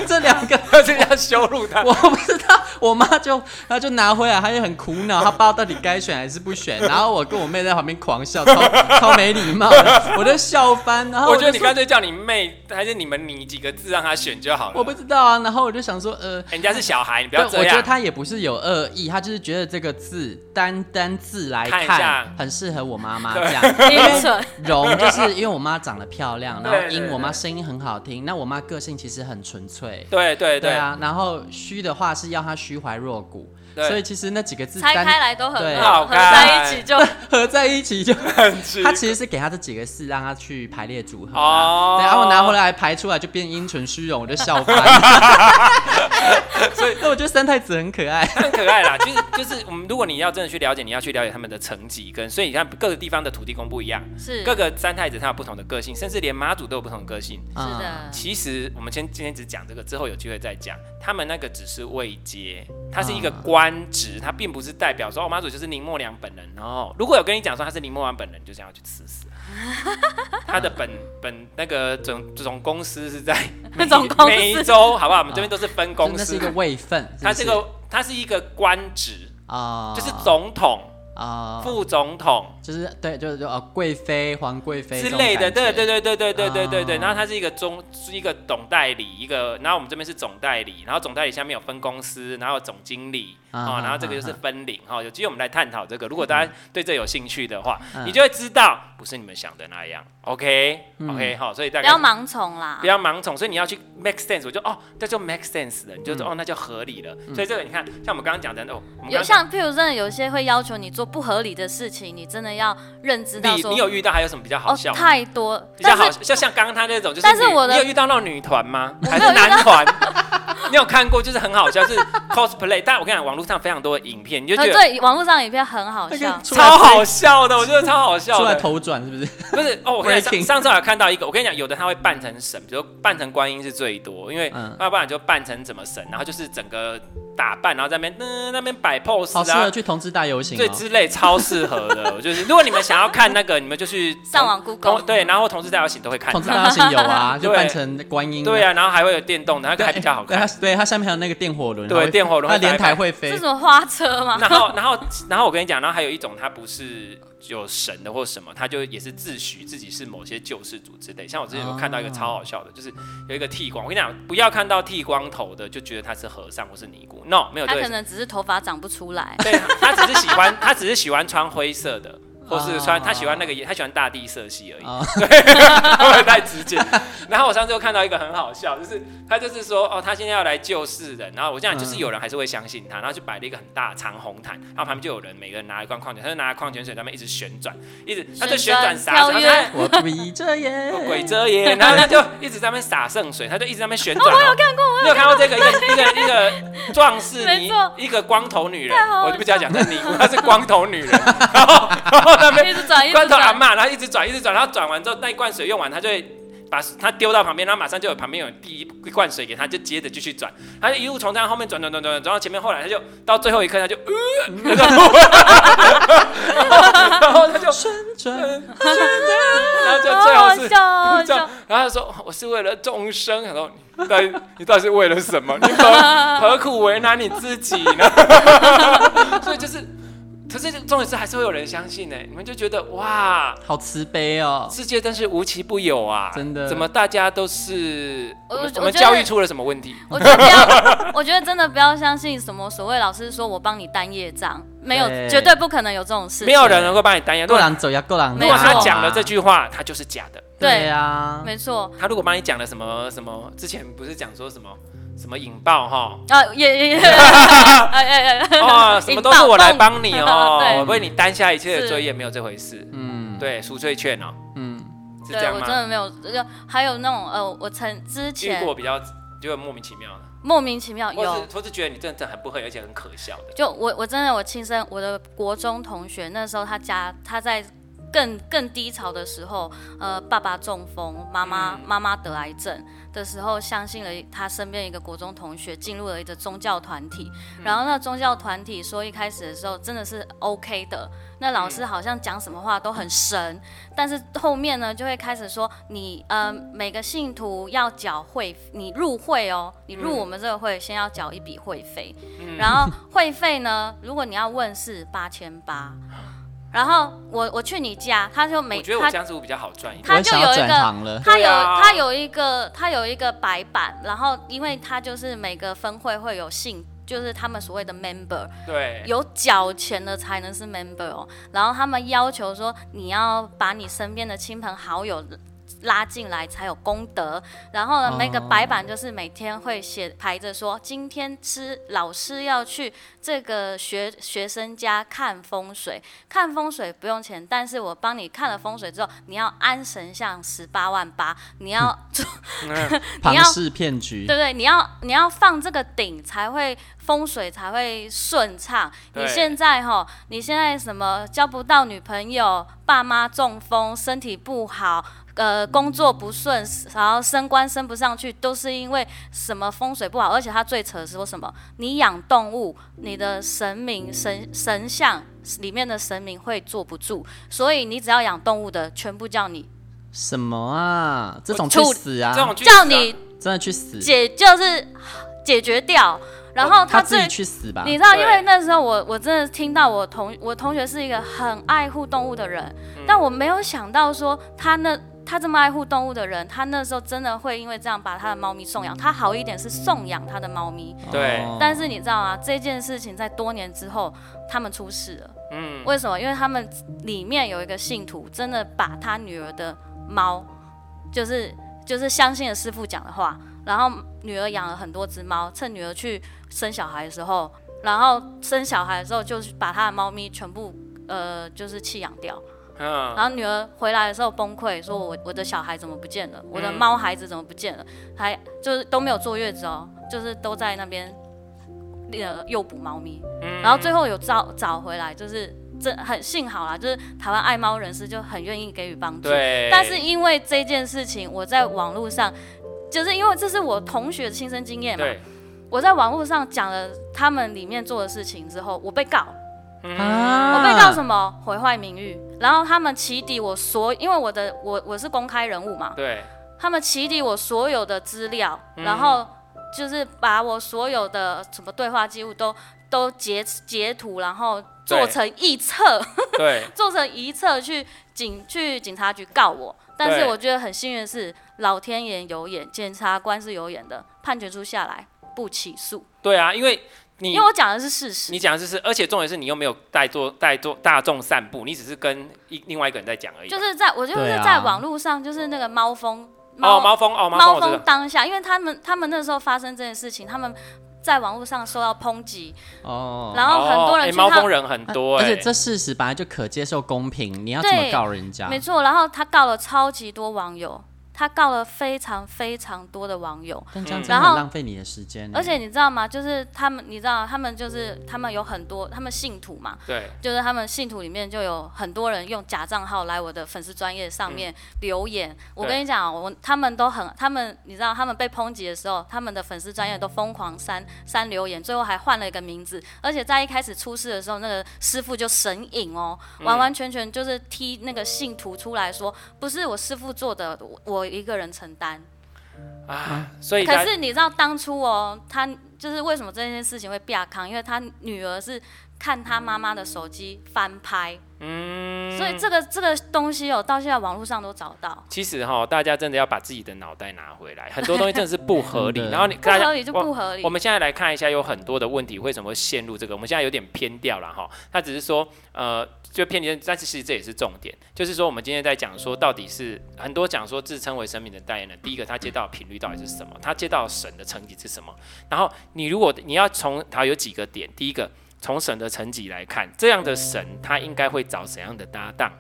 这两个他是要羞辱他，我不知道。我妈就她就拿回来，她就很苦恼，她不知道到底该选还是不选。然后我跟我妹在旁边狂笑，超超没礼貌的，我就笑翻。然后 我, 我觉得你干脆叫你妹，还是你们你几个字让她选就好了。我不知道啊，然后我就想说，呃，人家是小孩，你不要这样。我觉得她也不是有恶意，她就是觉得这个字单单字来看，看很适合我妈妈这样。因为容就是因为我妈长得漂亮，然后因我妈声音很好。那我妈个性其实很纯粹，对对 对, 对啊，然后虚的话是要她虚怀若谷，对，所以其实那几个字拆开来都很好，合在一起就合在一起就很奇怪。他其实是给他这几个字让他去排列组合、啊哦、对，然后、啊、我拿回来排出来就变阴唇虚荣，我就笑翻了所以我觉得三太子很可爱，很可爱啦、就是、就是我们如果你要真的去了解，你要去了解他们的层级跟，所以你看各个地方的土地公不一样，是各个三太子他有不同的个性，甚至连妈祖都有不同的个性，是的。其实我们先今天只讲这个，之后有机会再讲。他们那个只是位阶，它是一个官职，它并不是代表说哦，妈祖就是林默娘本人。然后如果有跟你讲说他是林默娘本人，就想要去吃死。他的本本那个总总公司是在每每一周，好不好？我们这边都是分公司，那是一个位分，它是个它是一个官职啊，就是总统。啊、呃，副总统就是对，就是呃，贵妃、皇贵妃之类的，对对对对对对对对对。呃、然后他是一个中，是一个总代理，一个，然后我们这边是总代理，然后总代理下面有分公司，然后总经理，啊、呃哦，然后这个就是分领哈、呃哦。有机会我们来探讨这个，如果大家对这有兴趣的话，嗯、你就会知道不是你们想的那样。OK、嗯、OK 好、哦，所以大概不要盲从啦，不要盲从，所以你要去 make sense， 我就哦，这就 make sense 了，你就说、嗯、哦，那就合理了。嗯、所以这个你看，像我们刚刚讲的哦，我们刚刚像譬如真的有些会要求你做不合理的事情，你真的要认知到说 你, 你有遇到还有什么比较好笑、哦、太多比较好，就像刚刚他那种，就是但是我的你有遇到那种女团吗？还是男团？你有看过就是很好笑，就是 cosplay 但我跟你讲，网络上非常多的影片，你就觉得对网络上影片很好笑，超好笑的，我觉得超好笑的。出来头转是不是？不是哦，我跟你讲，上次我有看到一个，我跟你讲，有的他会扮成神，比如说扮成观音是最多，因为要不然就扮成怎么神，然后就是整个打扮，然后在那边、呃、那边摆 pose 啊，好适合去同志大游行、哦，对之类，超适合的。就是如果你们想要看那个，你们就去上网 Google， 对，然后同志大游行都会看到，同志大游行有啊，就扮成观音、啊，对啊，然后还会有电动的，那个还比较好看。对，它下面还有那个电火轮，对，电火轮，它连台会飞，是什么花车吗？然后，然后，然后我跟你讲，然后还有一种，它不是有神的或什么，它就也是自诩自己是某些救世主之类。像我之前有看到一个超好笑的，哦、就是有一个剃光，我跟你讲，不要看到剃光头的就觉得他是和尚或是尼姑 ，no， 没有，他可能只是头发长不出来，对，他只是喜欢，他只是喜欢穿灰色的。或是穿他喜欢那个，他喜欢大地色系而已， oh. 对，会不会太直接？然后我上次又看到一个很好笑，就是他就是说，哦，他现在要来救世人，然后我这样就是有人还是会相信他，然后就摆了一个很大长红毯，然后旁边就有人每个人拿一罐矿泉水，他就拿矿泉水在那边一直旋转，一直他就旋转洒水，我闭着眼，我鬼遮眼，然后他就一直在那边洒圣水，他就一直在那边旋转。我有看过，我有看过这个一个一个一个壮士尼，一个光头女人，我就不讲讲这尼姑，她是光头女人，然后然后。那边一直转，罐头阿嬤，然后一直转，一直转，然后转完之后，那一罐水用完，他就会把它丢到旁边，然后马上就有旁边有第一罐水给他，就接着继续转，他就一路从他后面转转转转转到前面，后来他就到最后一刻，他就，呃、然后他就旋转，然后就最后是，然后他说我是为了众生，然后。你到底是为了什么？你何苦为难你自己呢？所以就是。可是重点是还是会有人相信呢、欸，你们就觉得哇，好慈悲哦，世界真是无奇不有啊，真的，怎么大家都是我 們, 我们教育出了什么问题？我 覺, 得不要我觉得真的不要相信什么所谓老师说我帮你担业障，没有，绝对不可能有这种事情，没有人能够帮你担业障。如果他讲了这句话，他就是假的。对啊，没错。他如果帮你讲了什么什么，之前不是讲说什么？什么引爆哈？啊，也也也，哦，什么都是我来帮你哦，我为你担下一切的罪业，没有这回事。嗯，对，赎罪券哦，嗯，是这样吗？对，我真的没有，还有那种呃，我曾之前遇过比较就莫名其妙的，莫名其妙有，或是觉得你真的很不合理，而且很可笑的。就我我真的我亲身我的国中同学那时候他家他在。更, 更低潮的时候，呃，爸爸中风，妈妈妈妈得癌症的时候，相信了他身边一个国中同学进入了一个宗教团体，然后那宗教团体说一开始的时候真的是 OK 的，那老师好像讲什么话都很神，但是后面呢就会开始说你呃每个信徒要缴会，你入会哦，你入我们这个会先要缴一笔会费，然后会费呢，如果你要问是八千八。然后 我, 我去你家，他就每我觉得我这样子我比较好赚一点。他就有一个，他有他有一个他有一个白板，然后因为他就是每个分会会有信，就是他们所谓的 member， 对，有缴钱的才能是 member 哦。然后他们要求说，你要把你身边的亲朋好友拉进来才有功德。然后呢，那个白板就是每天会写排着说，今天吃老师要去这个 学, 学生家看风水，看风水不用钱，但是我帮你看了风水之后，你要安神像十八万八，你要庞氏骗局，对不对？你要你要放这个顶才会风水才会顺畅。你现在吼，你现在什么交不到女朋友，爸妈中风，身体不好，呃，工作不顺，然后升官升不上去，都是因为什么风水不好。而且他最扯的是说什么，你养动物，你的神明神神像里面的神明会坐不住，所以你只要养动物的，全部叫你什么啊？这种去死啊！叫你真的去死，解就是解决掉。然后 他, 他自己去死吧，你知道，因为那时候 我, 我真的听到我同我同学是一个很爱护动物的人，嗯、但我没有想到说他那他这么爱护动物的人，他那时候真的会因为这样把他的猫咪送养。他好一点是送养他的猫咪，对。但是你知道吗？这件事情在多年之后，他们出事了。嗯，为什么？因为他们里面有一个信徒真的把他女儿的猫，就是就是相信了师父讲的话。然后女儿养了很多只猫，趁女儿去生小孩的时候，然后生小孩的时候就把她的猫咪全部呃就是弃养掉。嗯、然后女儿回来的时候崩溃，说我我的小孩怎么不见了，我的猫孩子怎么不见了，还就是都没有坐月子哦，就是都在那边呃诱捕猫咪。然后最后有找找回来，就是这很幸好啦，就是台湾爱猫人士就很愿意给予帮助。但是因为这件事情，我在网络上。就是因为这是我同学的亲身经验嘛，我在网络上讲了他们里面做的事情之后，我被告，啊、我被告什么毁坏名誉，然后他们起底我所，因为我的 我, 我是公开人物嘛，对，他们起底我所有的资料，嗯、然后就是把我所有的什么对话记录都都 截, 截图，然后做成一册，对，做成一册去警去警察局告我。但是我觉得很幸运的是，老天爷有眼，检察官是有眼的，判决书下来不起诉。对啊，因为你因为我讲的是事实，你讲的是事，而且重点是你又没有带做带做大众散步，你只是跟另外一个人在讲而已。就是在我就是在网络上，就是那个猫风猫猫风哦猫风当下，因为他们他们那时候发生这件事情，他们。在网络上受到抨击，哦，然后很多人去，猫疯人很多，欸，而且这事实本来就可接受公平，你要怎么告人家？没错，然后他告了超级多网友，他告了非常非常多的网友，但这样真的很浪费你的时间，欸。而且你知道吗？就是他们，你知道他们就是他们有很多，他们信徒嘛，对，就是他们信徒里面就有很多人用假账号来我的粉丝专页上面留言。嗯、我跟你讲，我他们都很，他们你知道他们被抨击的时候，他们的粉丝专页都疯狂删删留言，最后还换了一个名字。而且在一开始出事的时候，那个师父就神隐哦，完完全全就是踢那个信徒出来说，不是我师父做的，我。一个人承担啊，所以可是你知道当初哦，他就是为什么这件事情会被扛，因为他女儿是看他妈妈的手机翻拍，嗯，所以这个这个东西哦，到现在网络上都找到。其实哈，大家真的要把自己的脑袋拿回来，很多东西真的是不合理。然后你不合理就不合理我。我们现在来看一下，有很多的问题为什么会陷入这个？我们现在有点偏掉了哈，他只是说呃。就偏见，但是其实这也是重点，就是说我们今天在讲说，到底是很多讲说自称为神明的代言人，第一个他接到的频率到底是什么，他接到神的层级是什么，然后你如果你要从它有几个点，第一个从神的层级来看，这样的神他应该会找怎样的搭档，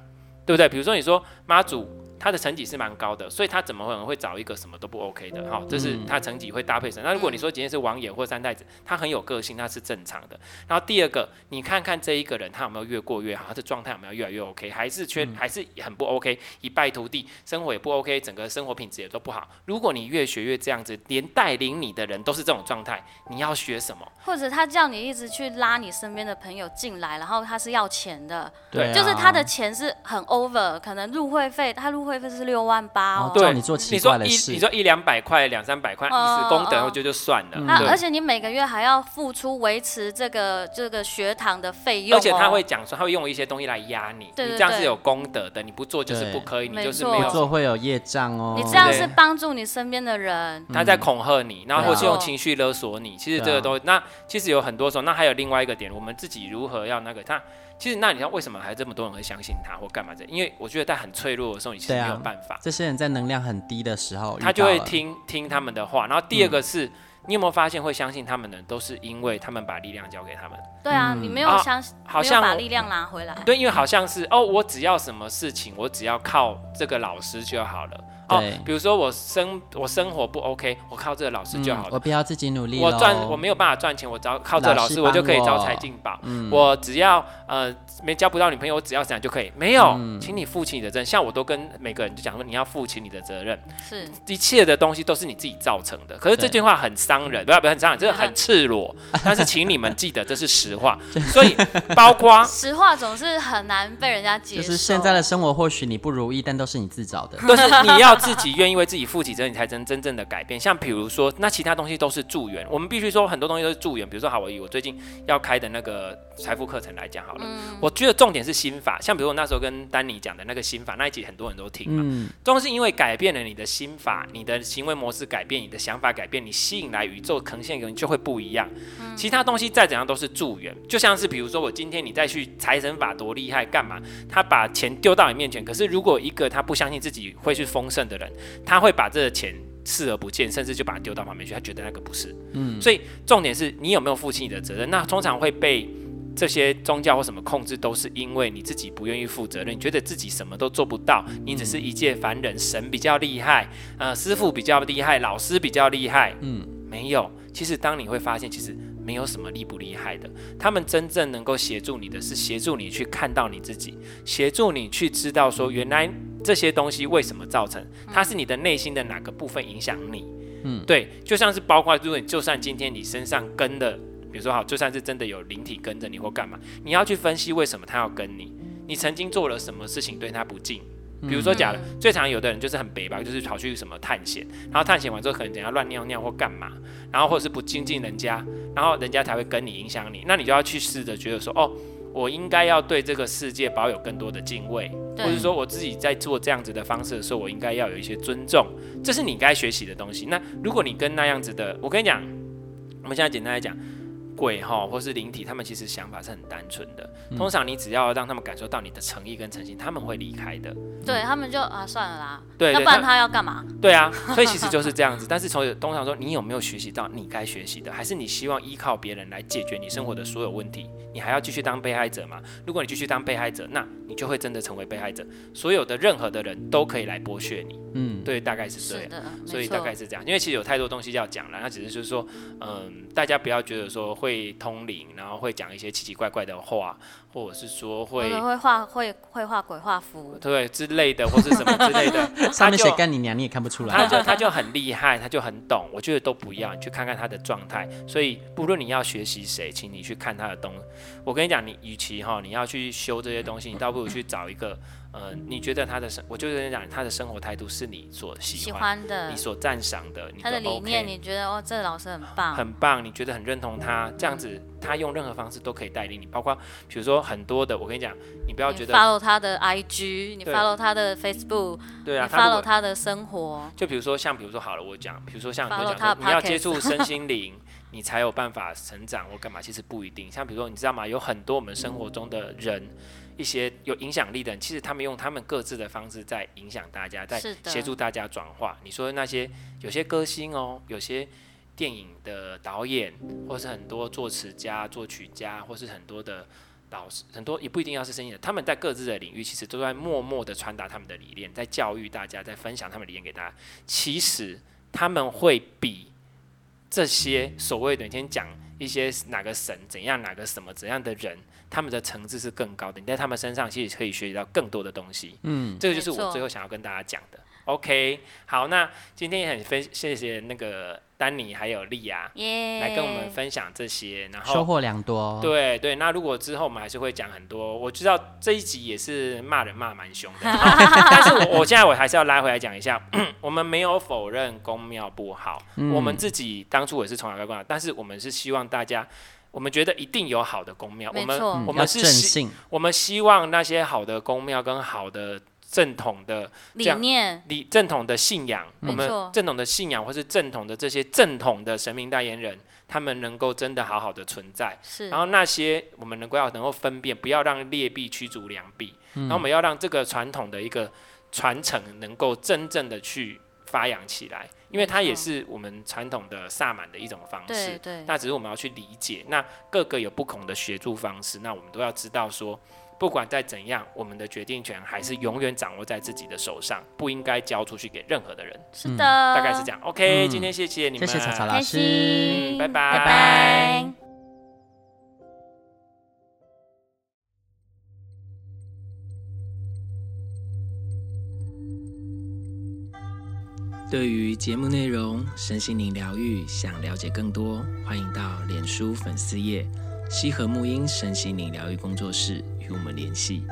对不对？比如说你说妈祖，他的层级是蛮高的，所以他怎么可能会找一个什么都不 OK 的？好，这是他层级会搭配神。那如果你说今天是王爷或三太子，他很有个性，那是正常的。然后第二个，你看看这一个人，他有没有越过越好？他的状态有没有越来越 OK？ 还是缺，还是很不 OK？ 一败涂地，生活也不 OK， 整个生活品质也都不好。如果你越学越这样子，连带领你的人都是这种状态，你要学什么？或者他叫你一直去拉你身边的朋友进来，然后他是要钱的，对，就是他的钱是很 over， 可能入会费，他入会费是六万八哦，叫你做奇怪的事，你说一两百块、两三百块，以示功德，我觉得就算了。那而且你每个月还要付出维持这个这个学堂的费用，而且他会讲说，他会用一些东西来压你，你这样是有功德的，你不做就是不可以，你就是没有做会有业障哦。你这样是帮助你身边的人，他在恐吓你，然后或是用情绪勒索你。其实这个都，那其实有很多时候，那还有另外一个点，我们自己如何要那个他。其实那你知道为什么还这么多人会相信他或干嘛的？因为我觉得在很脆弱的时候，你其实没有办法。这些人在能量很低的时候，他就会听听他们的话。然后第二个是，嗯、你有没有发现会相信他们的人，都是因为他们把力量交给他们。对啊，嗯、你没有相信、啊，好像没有把力量拿回来。对，因为好像是哦，我只要什么事情，我只要靠这个老师就好了。哦，比如说我生我生活不 OK， 我靠这个老师就好了。嗯、我不要自己努力咯。我赚我没有办法赚钱，我只要靠这个老师，我就可以招财进宝。嗯、我只要呃没交不到女朋友，我只要想就可以。没有，嗯、请你负起你的责任。像我都跟每个人就讲说，你要负起你的责任，是一切的东西都是你自己造成的。可是这句话很伤人，不要不要很伤人，这很赤裸。但是请你们记得，这是实话。所以包括实话总是很难被人家接受。就是现在的生活，或许你不如意，但都是你自找的。都是你要。自己愿意为自己负起责任，你才能真正的改变。像比如说，那其他东西都是助缘，我们必须说很多东西都是助缘。比如说，好，我以我最近要开的那个财富课程来讲好了，嗯、我觉得重点是心法。像比如我那时候跟丹尼讲的那个心法，那一集很多人都听嘛。嗯，都是因为改变了你的心法，你的行为模式改变，你的想法改变，你吸引来宇宙呈现给你就会不一样。嗯、其他东西再怎样都是助缘。就像是比如说，我今天你再去财神法多厉害干嘛？他把钱丢到你面前，可是如果一个他不相信自己会去丰盛的人，他会把这个钱视而不见，甚至就把它丢到旁边去，他觉得那个不是。嗯，所以重点是你有没有负起你的责任。那通常会被这些宗教或什么控制，都是因为你自己不愿意负责任，你觉得自己什么都做不到，你只是一介凡人，神比较厉害，呃，师父比较厉害，老师比较厉害。嗯，没有。其实当你会发现，其实没有什么厉不厉害的，他们真正能够协助你的是协助你去看到你自己，协助你去知道说原来这些东西为什么造成，它是你的内心的哪个部分影响你。嗯，对，就像是包括如果你就算今天你身上跟的，比如说好，就算是真的有灵体跟着你或干嘛，你要去分析为什么他要跟你，你曾经做了什么事情对他不敬。比如说假的，嗯、最常有的人就是很北吧，就是跑去什么探险，然后探险完之后可能人家乱尿尿或干嘛，然后或者是不亲近人家，然后人家才会跟你影响你。那你就要去试着觉得说，哦，我应该要对这个世界保有更多的敬畏，或者说我自己在做这样子的方式的时候，我应该要有一些尊重，这是你该学习的东西。那如果你跟那样子的，我跟你讲，我们现在简单来讲。鬼齁或是灵体，他们其实想法是很单纯的。通常你只要让他们感受到你的诚意跟诚信，他们会离开的。对，他们就啊算了啦，对，要不然他要干嘛？对啊，所以其实就是这样子。但是从通常说，你有没有学习到你该学习的？还是你希望依靠别人来解决你生活的所有问题？你还要继续当被害者吗？如果你继续当被害者，那你就会真的成为被害者。所有的任何的人都可以来剥削你。嗯，对，大概是这样。所以大概是这样，因为其实有太多东西要讲了。那只是就是说，嗯，大家不要觉得说会。会通灵，然后会讲一些奇奇怪怪的话，或者是说会会画会会画鬼画符，对之类的，或是什么之类的。上面写干你娘，你也看不出来。他就他就很厉害，他就很懂。我觉得都不要，你去看看他的状态。所以不论你要学习谁，请你去看他的东西。我跟你讲，你与其哈你要去修这些东西，你倒不如去找一个。呃，你觉得他的生，我就跟你讲，他的生活态度是你所喜 欢, 喜欢的，你所赞赏的，你 OK, 他的理念，你觉得哦，这老师很棒，很棒，你觉得很认同他，这样子，他用任何方式都可以带领你，包括比如说很多的，我跟你讲，你不要觉得你 follow 他的 I G， 你 follow 他的 Facebook， 对啊，你 follow 他的生活，就比如说像比如说好了，我讲，比如说像我讲，你要接触身心灵。你才有办法成长或干嘛，其实不一定。像比如说，你知道吗？有很多我们生活中的人，一些有影响力的人，其实他们用他们各自的方式在影响大家，在协助大家转化。你说那些有些歌星哦，有些电影的导演，或是很多作词家、作曲家，或是很多的老师，很多也不一定要是生意的，他们在各自的领域其实都在默默的传达他们的理念，在教育大家，在分享他们的理念给大家。其实他们会比。这些所谓的每天讲一些哪个神怎样哪个什么怎样的人，他们的层次是更高的，你在他们身上其实可以学习到更多的东西。嗯，这个就是我最后想要跟大家讲的。OK， 好，那今天也很分谢谢那个丹尼还有莉亚 yeah, 来跟我们分享这些，然后收获良多。对对，那如果之后我们还是会讲很多，我知道这一集也是骂人骂蛮凶的，但是我我现在我还是要拉回来讲一下，我们没有否认宫庙不好，嗯、我们自己当初也是从小观察，但是我们是希望大家。我们觉得一定有好的宫庙，我们我们是希我们希望那些好的宫庙跟好的正统的理念、理正统的信仰，我们正统的信仰或是正统的这些正统的神明代言人，他们能够真的好好的存在。然后那些我们能够要能够分辨，不要让劣币驱逐良币。然后我们要让这个传统的一个传承能够真正的去发扬起来，因为它也是我们传统的萨满的一种方式。对对。那只是我们要去理解，那各个有不同的协助方式，那我们都要知道说，不管再怎样，我们的决定权还是永远掌握在自己的手上，不应该交出去给任何的人。是的，嗯、大概是这样。OK，、嗯、今天谢谢你们，谢谢查查老师，嗯、拜拜。拜拜。对于节目内容、身心灵疗愈，想了解更多，欢迎到脸书粉丝页西和沐音身心灵疗愈工作室与我们联系。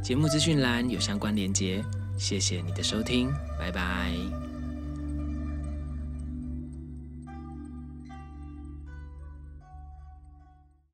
节目资讯栏有相关连结。谢谢你的收听，拜拜。